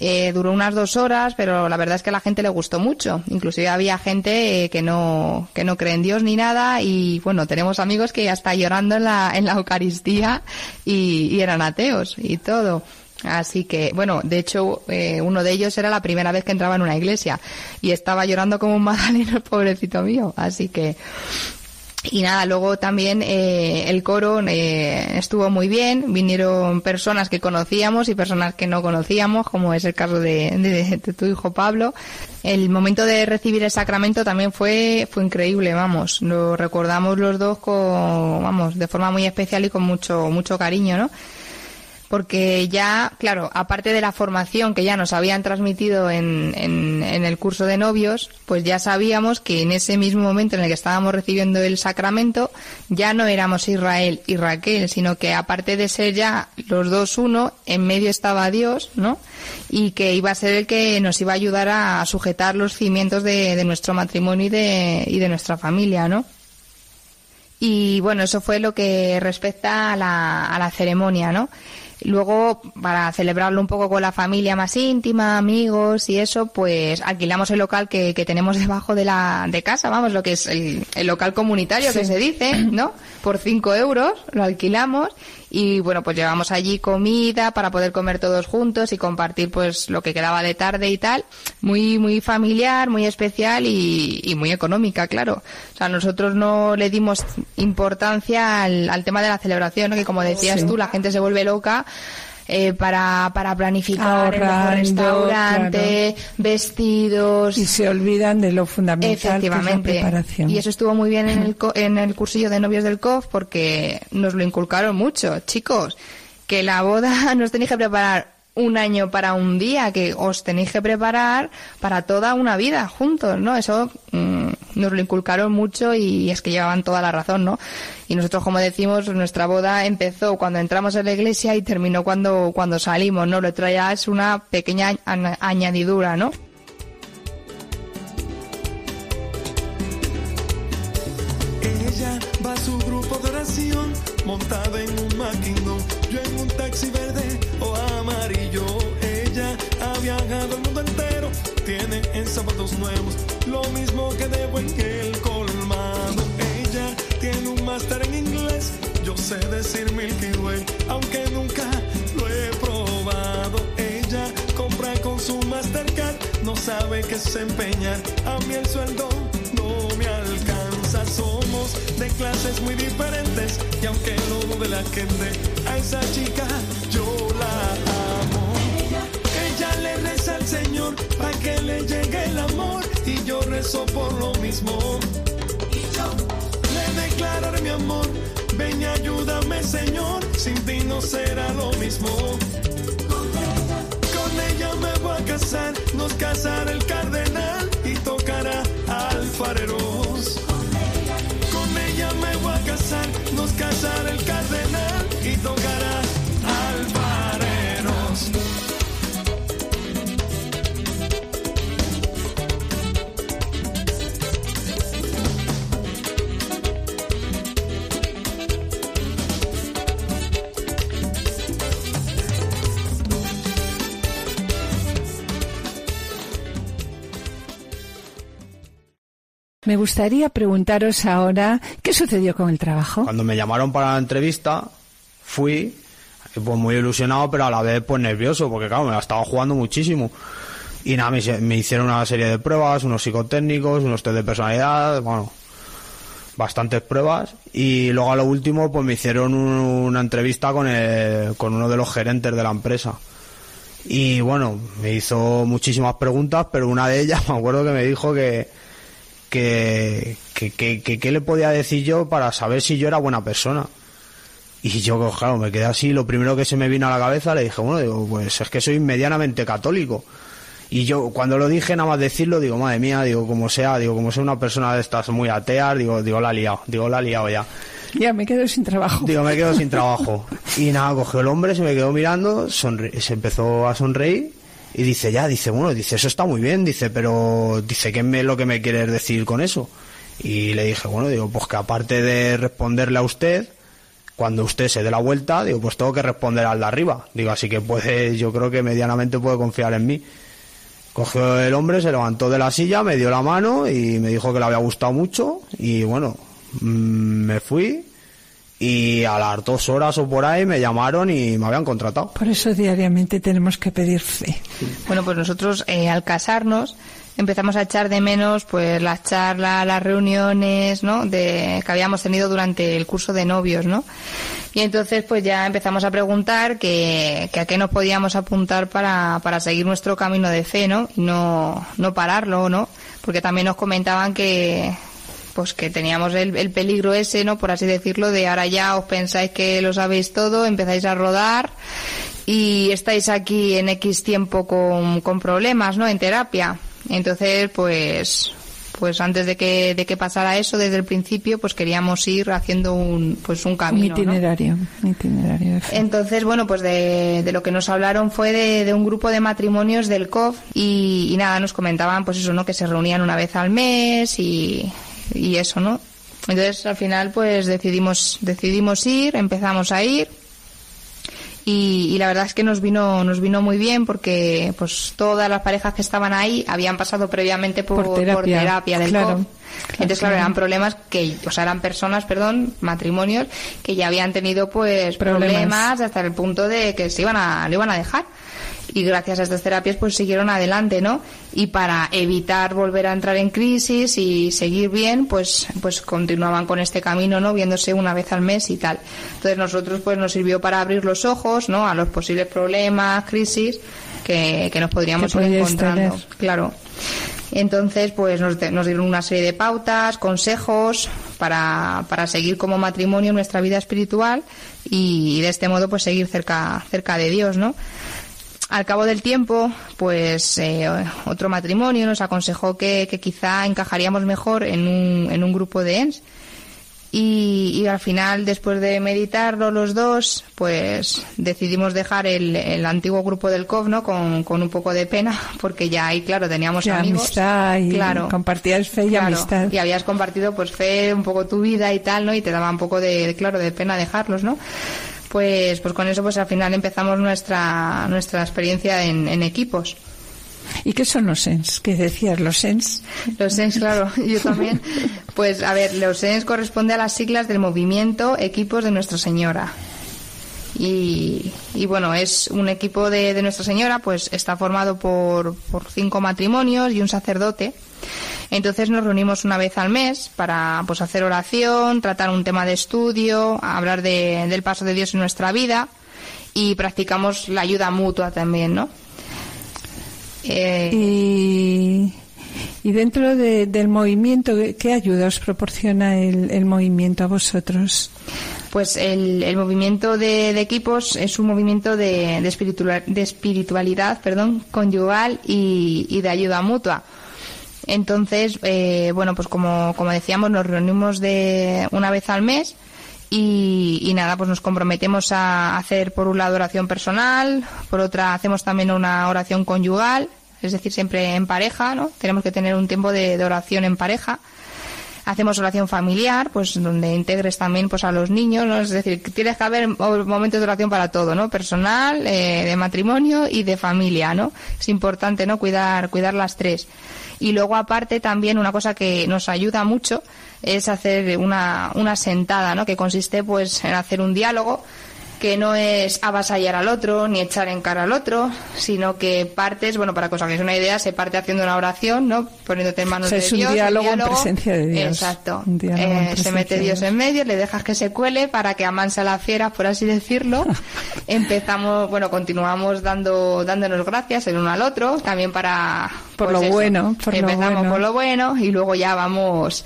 Eh, duró unas dos horas, pero la verdad es que a la gente le gustó mucho. Inclusive había gente eh, que no que no cree en Dios ni nada y, bueno, tenemos amigos que ya están llorando en la, en la Eucaristía y, y eran ateos y todo. Así que, bueno, de hecho, eh, uno de ellos era la primera vez que entraba en una iglesia y estaba llorando como un magdaleno, el pobrecito mío. Así que, y nada, luego también eh, el coro eh, estuvo muy bien. Vinieron personas que conocíamos y personas que no conocíamos, como es el caso de, de, de tu hijo Pablo. El momento de recibir el sacramento también fue fue increíble, vamos. Lo recordamos los dos con, vamos, de forma muy especial y con mucho mucho cariño, ¿no? Porque ya, claro, aparte de la formación que ya nos habían transmitido en, en, en el curso de novios, pues ya sabíamos que en ese mismo momento en el que estábamos recibiendo el sacramento, ya no éramos Israel y Raquel, sino que aparte de ser ya los dos uno, en medio estaba Dios, ¿no? Y que iba a ser el que nos iba a ayudar a sujetar los cimientos de, de nuestro matrimonio y de, y de nuestra familia, ¿no? Y bueno, eso fue lo que respecta a la, a la ceremonia, ¿no? Luego, para celebrarlo un poco con la familia más íntima, amigos y eso, pues alquilamos el local que, que tenemos debajo de la de casa, vamos, lo que es el, el local comunitario, sí, que se dice, ¿no? Por cinco euros lo alquilamos y, bueno, pues llevamos allí comida para poder comer todos juntos y compartir, pues, lo que quedaba de tarde y tal. Muy, muy familiar, muy especial y, y muy económica, claro. O sea, nosotros no le dimos importancia al, al tema de la celebración, ¿no? Que, como decías, sí, tú, la gente se vuelve loca. Eh, para para planificar ahorrando, el mejor restaurante, claro, vestidos, y se olvidan de lo fundamental que es la preparación. Y eso estuvo muy bien en el en el cursillo de novios del C O F porque nos lo inculcaron mucho, chicos, que la boda nos tenéis que preparar un año para un día, que os tenéis que preparar para toda una vida juntos, ¿no? Eso mmm, nos lo inculcaron mucho y es que llevaban toda la razón, ¿no? Y nosotros, como decimos, nuestra boda empezó cuando entramos en la iglesia y terminó cuando, cuando salimos, ¿no? Lo traía es una pequeña a- añadidura, ¿no? Ella va a su grupo de oración, montada en un maquinón, yo en un taxi verde o amarillo. Ella ha viajado el mundo entero, tiene en zapatos nuevos, lo mismo que debo en el colmado. Ella tiene un máster en inglés, yo sé decir Milky Way, aunque nunca lo he probado. Ella compra con su Mastercard, no sabe qué es empeñar, a mí el sueldo no me alcanza. Somos de clases muy diferentes y aunque lo de la gente, a esa chica yo la amo. Ella, ella le reza al Señor para que le llegue el amor y yo rezo por lo mismo. Y yo le declaro mi amor, ven y ayúdame Señor, sin ti no será lo mismo. Con ella, con ella me voy a casar, nos casará el cardenal y tocará alfareros. Con ella me voy a casar, nos casará el cardenal y tocará alfareros. Me gustaría preguntaros ahora, ¿qué sucedió con el trabajo? Cuando me llamaron para la entrevista, fui pues muy ilusionado, pero a la vez pues nervioso, porque claro, me la estaba jugando muchísimo. Y nada, me, me hicieron una serie de pruebas, unos psicotécnicos, unos test de personalidad, bueno, bastantes pruebas. Y luego a lo último pues me hicieron un, una entrevista con, el, con uno de los gerentes de la empresa. Y bueno, me hizo muchísimas preguntas, pero una de ellas me acuerdo que me dijo que que qué que, que, que le podía decir yo para saber si yo era buena persona. Y yo, claro, me quedé así, lo primero que se me vino a la cabeza, le dije, bueno, digo, pues es que soy medianamente católico. Y yo, cuando lo dije, nada más decirlo, digo, madre mía, digo, como sea, digo, como sea una persona de estas muy atea, digo, digo, la ha liado, digo, la ha liado ya. Ya, me quedo sin trabajo. Digo, me quedo sin trabajo. Y nada, cogió el hombre, se me quedó mirando, sonri- se empezó a sonreír y dice, ya, dice, bueno, dice, eso está muy bien, dice, pero, dice, ¿qué es lo que me quieres decir con eso? Y le dije, bueno, digo, pues que aparte de responderle a usted, cuando usted se dé la vuelta, digo, pues tengo que responder al de arriba. Digo, así que puede, yo creo que medianamente puede confiar en mí. Cogió el hombre, se levantó de la silla, me dio la mano y me dijo que le había gustado mucho. Y bueno, mmm, me fui y a las dos horas o por ahí me llamaron y me habían contratado. Por eso diariamente tenemos que pedir fe. Bueno, pues nosotros eh, al casarnos empezamos a echar de menos pues las charlas, las reuniones, ¿no? de, que habíamos tenido durante el curso de novios, ¿no? Y entonces pues ya empezamos a preguntar que, que a qué nos podíamos apuntar para, para seguir nuestro camino de fe, ¿no? Y no, no pararlo, ¿no? Porque también nos comentaban que pues que teníamos el, el peligro ese, ¿no? Por así decirlo, de ahora ya os pensáis que lo sabéis todo, empezáis a rodar y estáis aquí en X tiempo con, con problemas, ¿no? En terapia. Entonces, pues pues antes de que de que pasara eso, desde el principio, pues queríamos ir haciendo un pues un camino, un itinerario, ¿no? Un itinerario. Entonces, bueno, pues de, de lo que nos hablaron fue de, de un grupo de matrimonios del C O F y, y nada, nos comentaban pues eso, ¿no? Que se reunían una vez al mes y, y eso, ¿no? Entonces, al final, pues decidimos decidimos ir, empezamos a ir. Y, y la verdad es que nos vino nos vino muy bien porque pues todas las parejas que estaban ahí habían pasado previamente por, por, terapia. por terapia del claro, C O F. Claro, Entonces, claro, eran problemas que, o sea, eran personas, perdón, matrimonios que ya habían tenido pues problemas, problemas hasta el punto de que se iban a, lo iban a dejar. Y gracias a estas terapias pues siguieron adelante, ¿no? Y para evitar volver a entrar en crisis y seguir bien, pues pues continuaban con este camino, ¿no? Viéndose una vez al mes y tal. Entonces nosotros pues nos sirvió para abrir los ojos, ¿no? A los posibles problemas, crisis que, que nos podríamos ir encontrando. Tener. Claro. Entonces pues nos, nos dieron una serie de pautas, consejos para, para seguir como matrimonio nuestra vida espiritual y, y de este modo pues seguir cerca cerca de Dios, ¿no? Al cabo del tiempo, pues eh, otro matrimonio nos aconsejó que, que quizá encajaríamos mejor en un, en un grupo de E N S. Y, y al final, después de meditarlo los dos, pues decidimos dejar el, el antiguo grupo del C O F, ¿no? Con, con un poco de pena, porque ya ahí, claro, teníamos ya amigos. Amistad y claro, compartías fe y claro, amistad. Y habías compartido pues fe, un poco tu vida y tal, ¿no? Y te daba un poco de, claro, de pena dejarlos, ¿no? Pues, pues con eso pues al final empezamos nuestra nuestra experiencia en, en equipos. ¿Y qué son los E N S? ¿Qué decías? ¿Los E N S? Los E N S, claro, yo también. Pues a ver, los E N S corresponde a las siglas del movimiento Equipos de Nuestra Señora. Y, y bueno, es un equipo de, de Nuestra Señora, pues está formado por, por cinco matrimonios y un sacerdote. Entonces nos reunimos una vez al mes para pues hacer oración, tratar un tema de estudio, hablar de, del paso de Dios en nuestra vida y practicamos la ayuda mutua también, ¿no? Eh... Y, y dentro de, del movimiento, ¿qué ayuda os proporciona el, el movimiento a vosotros? Pues el, el movimiento de, de equipos es un movimiento de, de, espiritual, de espiritualidad, perdón, conyugal y, y de ayuda mutua. Entonces, eh, bueno, pues como, como decíamos, nos reunimos de una vez al mes y, y nada, pues nos comprometemos a hacer por un lado oración personal, por otra hacemos también una oración conyugal, es decir, siempre en pareja, ¿no? Tenemos que tener un tiempo de, de oración en pareja. Hacemos oración familiar, pues donde integres también pues a los niños, ¿no? Es decir, tienes que haber momentos de oración para todo, ¿no? Personal, eh, de matrimonio y de familia, ¿no? Es importante, ¿no? Cuidar, cuidar las tres. Y luego aparte también una cosa que nos ayuda mucho es hacer una, una sentada, ¿no? Que consiste pues en hacer un diálogo que no es avasallar al otro ni echar en cara al otro, sino que partes, bueno, para que os hagáis una idea, se parte haciendo una oración, ¿no? Poniéndote en manos o sea, de Dios. Es un diálogo, diálogo en presencia de Dios. Exacto. Eh, presencia se mete Dios, Dios en medio, le dejas que se cuele para que amansa las fieras, por así decirlo. Empezamos, bueno, continuamos dando dándonos gracias el uno al otro, también para... Por pues lo eso. bueno. Por Empezamos lo bueno. por lo bueno y luego ya vamos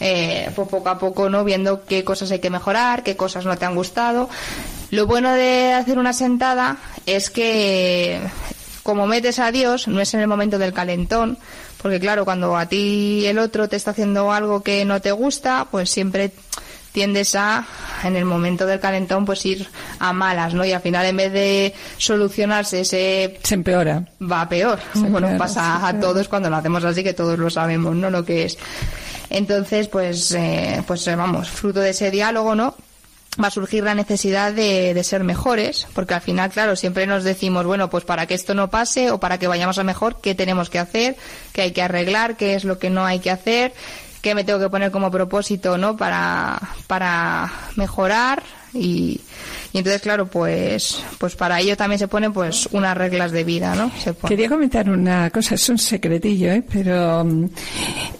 eh, pues poco a poco, ¿no? Viendo qué cosas hay que mejorar, qué cosas no te han gustado. Lo bueno de hacer una sentada es que, como metes a Dios, no es en el momento del calentón, porque claro, cuando a ti el otro te está haciendo algo que no te gusta, pues siempre tiendes a, en el momento del calentón, pues ir a malas, ¿no? Y al final, en vez de solucionarse ese... Se empeora. Va a peor. Se bueno, empeora, pasa a todos cuando lo hacemos así, que todos lo sabemos, ¿no? Lo que es. Entonces, pues, eh, pues vamos, fruto de ese diálogo, ¿no? Va a surgir la necesidad de, de ser mejores, porque al final, claro, siempre nos decimos, bueno, pues para que esto no pase o para que vayamos a mejor, ¿qué tenemos que hacer? ¿Qué hay que arreglar? ¿Qué es lo que no hay que hacer? ¿Qué me tengo que poner como propósito, no? Para, para mejorar y... Y entonces, claro, pues pues para ello también se ponen pues unas reglas de vida, ¿no? Se pone. Quería comentar una cosa, es un secretillo, ¿eh? Pero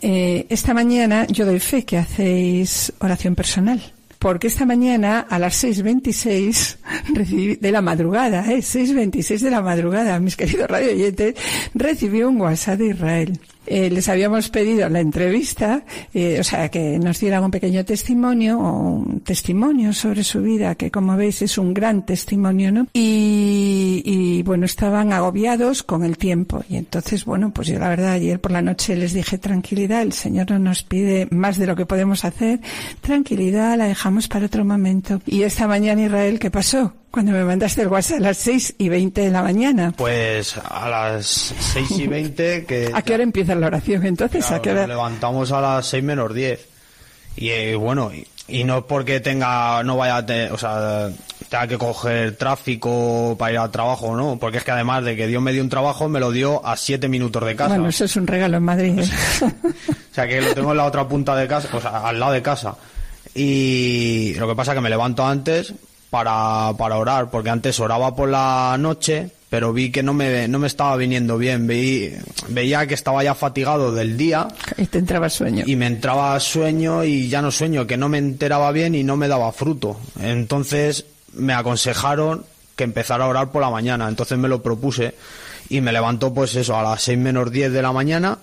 eh, esta mañana yo doy fe que hacéis oración personal. Porque esta mañana a las seis veintiséis de la madrugada, ¿eh? seis veintiséis de la madrugada, mis queridos radioyentes, recibí un WhatsApp de Israel. Eh, les habíamos pedido la entrevista, eh, o sea, que nos dieran un pequeño testimonio, o un testimonio sobre su vida, que como veis es un gran testimonio, ¿no? Y, y bueno, estaban agobiados con el tiempo. Y entonces, bueno, pues yo la verdad ayer por la noche les dije tranquilidad, el Señor no nos pide más de lo que podemos hacer, tranquilidad, la dejamos para otro momento. Y esta mañana, Israel, ¿qué pasó? Cuando me mandaste el WhatsApp a las seis y veinte de la mañana. Pues a las seis y veinte... Que ¿a qué hora empieza la oración entonces? Claro, ¿a qué hora? Nos levantamos a las seis menos diez. Y eh, bueno, y, y no es porque tenga, no vaya a tener, o sea, tenga que coger tráfico para ir al trabajo, ¿no? Porque es que además de que Dios me dio un trabajo, me lo dio a siete minutos de casa. Bueno, eso es un regalo en Madrid, ¿eh? O sea, que lo tengo en la otra punta de casa, o sea, al lado de casa. Y lo que pasa es que me levanto antes... Para, para orar, porque antes oraba por la noche, pero vi que no me no me estaba viniendo bien, vi, veía que estaba ya fatigado del día. Y te entraba sueño. Y me entraba sueño y ya no sueño, que no me enteraba bien y no me daba fruto. Entonces me aconsejaron que empezara a orar por la mañana, entonces me lo propuse y me levantó pues eso, a las seis menos diez de la mañana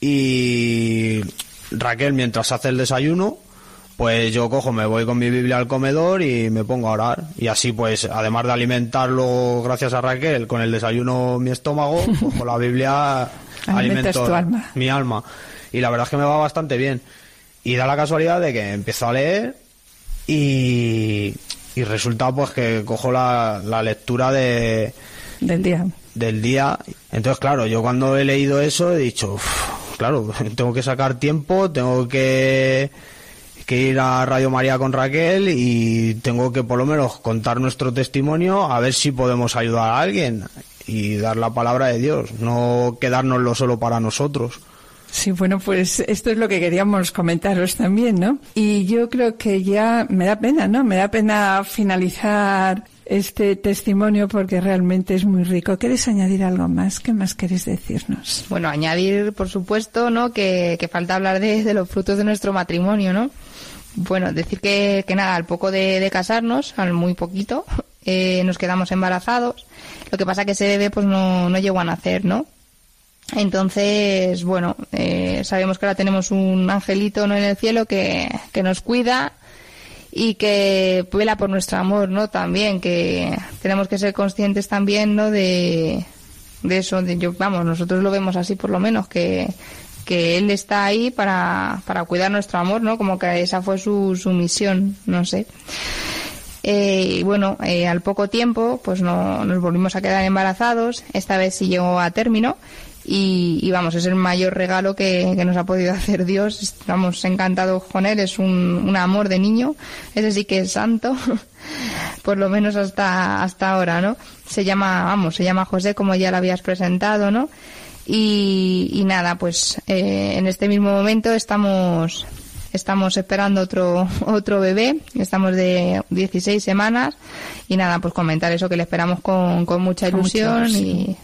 y Raquel mientras hace el desayuno... Pues yo cojo, me voy con mi Biblia al comedor y me pongo a orar. Y así pues, además de alimentarlo, gracias a Raquel, con el desayuno mi estómago, con la Biblia alimento tu alma. Mi alma. Y la verdad es que me va bastante bien. Y da la casualidad de que empiezo a leer y, y resulta pues que cojo la, la lectura de... Del día. Del día. Entonces claro, yo cuando he leído eso he dicho, uf, claro, tengo que sacar tiempo, tengo que... que ir a Radio María con Raquel y tengo que por lo menos contar nuestro testimonio a ver si podemos ayudar a alguien y dar la palabra de Dios, no quedárnoslo solo para nosotros. Sí, bueno, pues esto es lo que queríamos comentaros también, ¿no? Y yo creo que ya me da pena, ¿no? Me da pena finalizar este testimonio porque realmente es muy rico. ¿Quieres añadir algo más? ¿Qué más queréis decirnos? Bueno, añadir, por supuesto, ¿no? Que, que falta hablar de, de los frutos de nuestro matrimonio, ¿no? Bueno, decir que, que nada, al poco de, de casarnos, al muy poquito, eh, nos quedamos embarazados. Lo que pasa que ese bebé pues no, no llegó a nacer, ¿no? Entonces, bueno, eh, sabemos que ahora tenemos un angelito, ¿no? En el cielo que, que nos cuida y que vela por nuestro amor, ¿no? También, que tenemos que ser conscientes también, ¿no? De, de eso, de, yo, vamos, nosotros lo vemos así por lo menos, que... que él está ahí para, para cuidar nuestro amor, ¿no? Como que esa fue su, su misión, no sé. Eh, y bueno, eh, al poco tiempo, pues no, nos volvimos a quedar embarazados. Esta vez sí llegó a término. y, y vamos, es el mayor regalo que, que nos ha podido hacer Dios. Estamos encantados con él, es un, un amor de niño, ese sí que es santo, por lo menos hasta, hasta ahora, ¿no? Se llama, vamos, se llama José, como ya lo habías presentado, ¿no? Y, y nada, pues eh, en este mismo momento estamos... Estamos esperando otro otro bebé, estamos de dieciséis semanas y nada, pues comentar eso, que le esperamos con, con mucha ilusión con y,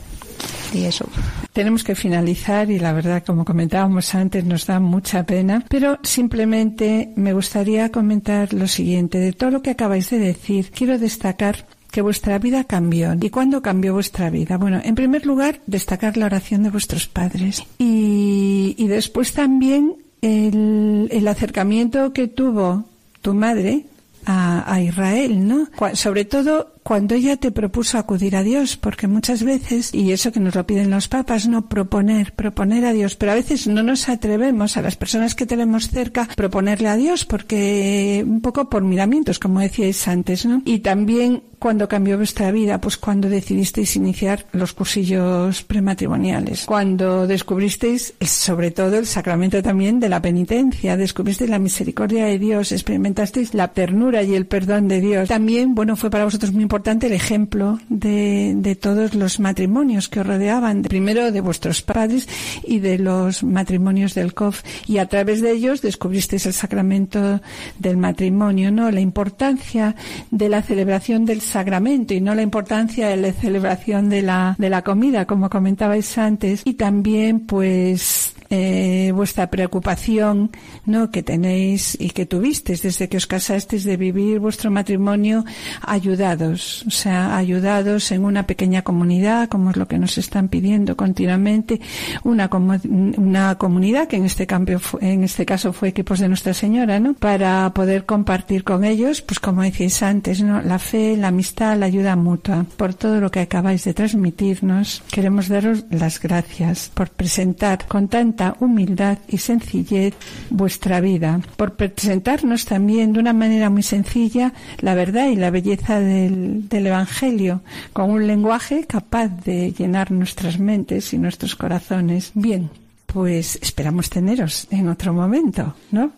y eso. Tenemos que finalizar y la verdad, como comentábamos antes, nos da mucha pena, pero simplemente me gustaría comentar lo siguiente. De todo lo que acabáis de decir, quiero destacar que vuestra vida cambió. ¿Y cuándo cambió vuestra vida? Bueno, en primer lugar, destacar la oración de vuestros padres y, y después también El, el acercamiento que tuvo tu madre a, a Israel, ¿no? Cu- sobre todo cuando ella te propuso acudir a Dios, porque muchas veces, y eso que nos lo piden los papas, no proponer, proponer a Dios, pero a veces no nos atrevemos a las personas que tenemos cerca proponerle a Dios, porque un poco por miramientos, como decíais antes, ¿no? Y también cuando cambió vuestra vida, pues cuando decidisteis iniciar los cursillos prematrimoniales, cuando descubristeis sobre todo el sacramento también de la penitencia, descubristeis la misericordia de Dios, experimentasteis la ternura y el perdón de Dios. También, bueno, fue para vosotros muy importante el ejemplo de, de todos los matrimonios que os rodeaban, primero de vuestros padres y de los matrimonios del C O F, y a través de ellos descubristeis el sacramento del matrimonio, ¿no? La importancia de la celebración del sacramento y no la importancia de la celebración de la de la comida, como comentabais antes, y también pues eh, vuestra preocupación, ¿no?, que tenéis y que tuvisteis desde que os casasteis de vivir vuestro matrimonio ayudados, o sea, ayudados en una pequeña comunidad, como es lo que nos están pidiendo continuamente, una comu- una comunidad que en este cambio fu- en este caso fue Equipos de Nuestra Señora, ¿no?, para poder compartir con ellos, pues como decíais antes, ¿no?, la fe, la amistad, la ayuda mutua. Por todo lo que acabáis de transmitirnos, queremos daros las gracias por presentar con tanta humildad y sencillez vuestra vida, por presentarnos también de una manera muy sencilla la verdad y la belleza del, del Evangelio, con un lenguaje capaz de llenar nuestras mentes y nuestros corazones. Bien, pues esperamos teneros en otro momento, ¿no?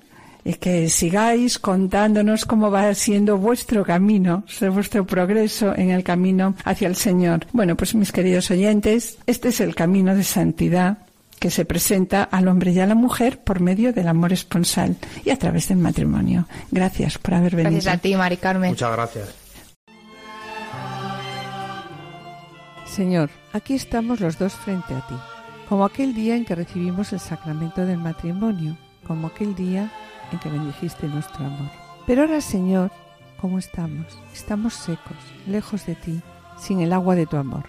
Y que sigáis contándonos cómo va siendo vuestro camino, vuestro progreso en el camino hacia el Señor. Bueno, pues mis queridos oyentes, este es el camino de santidad que se presenta al hombre y a la mujer por medio del amor esponsal y a través del matrimonio. Gracias por haber venido. Gracias a ti, Maricarmen. Muchas gracias. Señor, aquí estamos los dos frente a ti, como aquel día en que recibimos el sacramento del matrimonio, como aquel día en que bendijiste nuestro amor. Pero ahora, Señor, ¿cómo estamos? Estamos secos, lejos de ti, sin el agua de tu amor.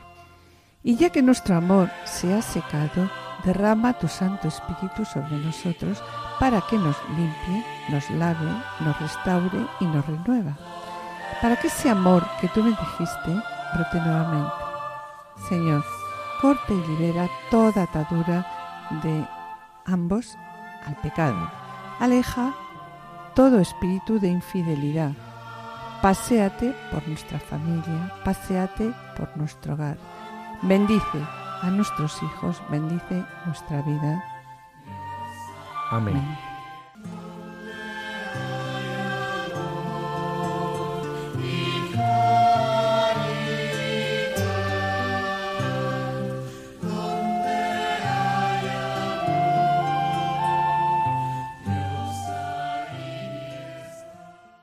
Y ya que nuestro amor se ha secado, derrama tu Santo Espíritu sobre nosotros para que nos limpie, nos lave, nos restaure y nos renueva, para que ese amor que tú bendijiste brote nuevamente. Señor, corta y libera toda atadura de ambos al pecado. Aleja todo espíritu de infidelidad. Paséate por nuestra familia, paséate por nuestro hogar. Bendice a nuestros hijos, bendice nuestra vida. Amén. Amén.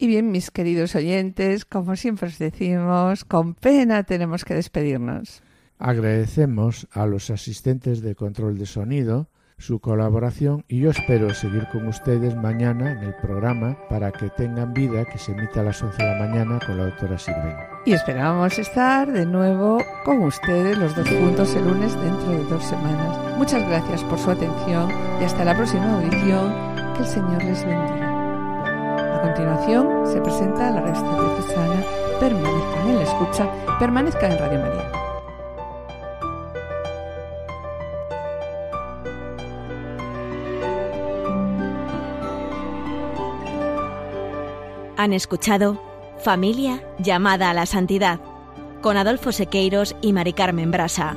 Y bien, mis queridos oyentes, como siempre os decimos, con pena tenemos que despedirnos. Agradecemos a los asistentes de control de sonido su colaboración y yo espero seguir con ustedes mañana en el programa Para que tengan vida, que se emite a las once de la mañana con la doctora Silvina. Y esperamos estar de nuevo con ustedes los dos juntos el lunes dentro de dos semanas. Muchas gracias por su atención y hasta la próxima audición. Que el Señor les bendiga. A continuación se presenta la revista diocesana. Permanezcan en la escucha, permanezcan en Radio María. Han escuchado Familia Llamada a la Santidad con Adolfo Sequeiros y Maricarmen Brasa.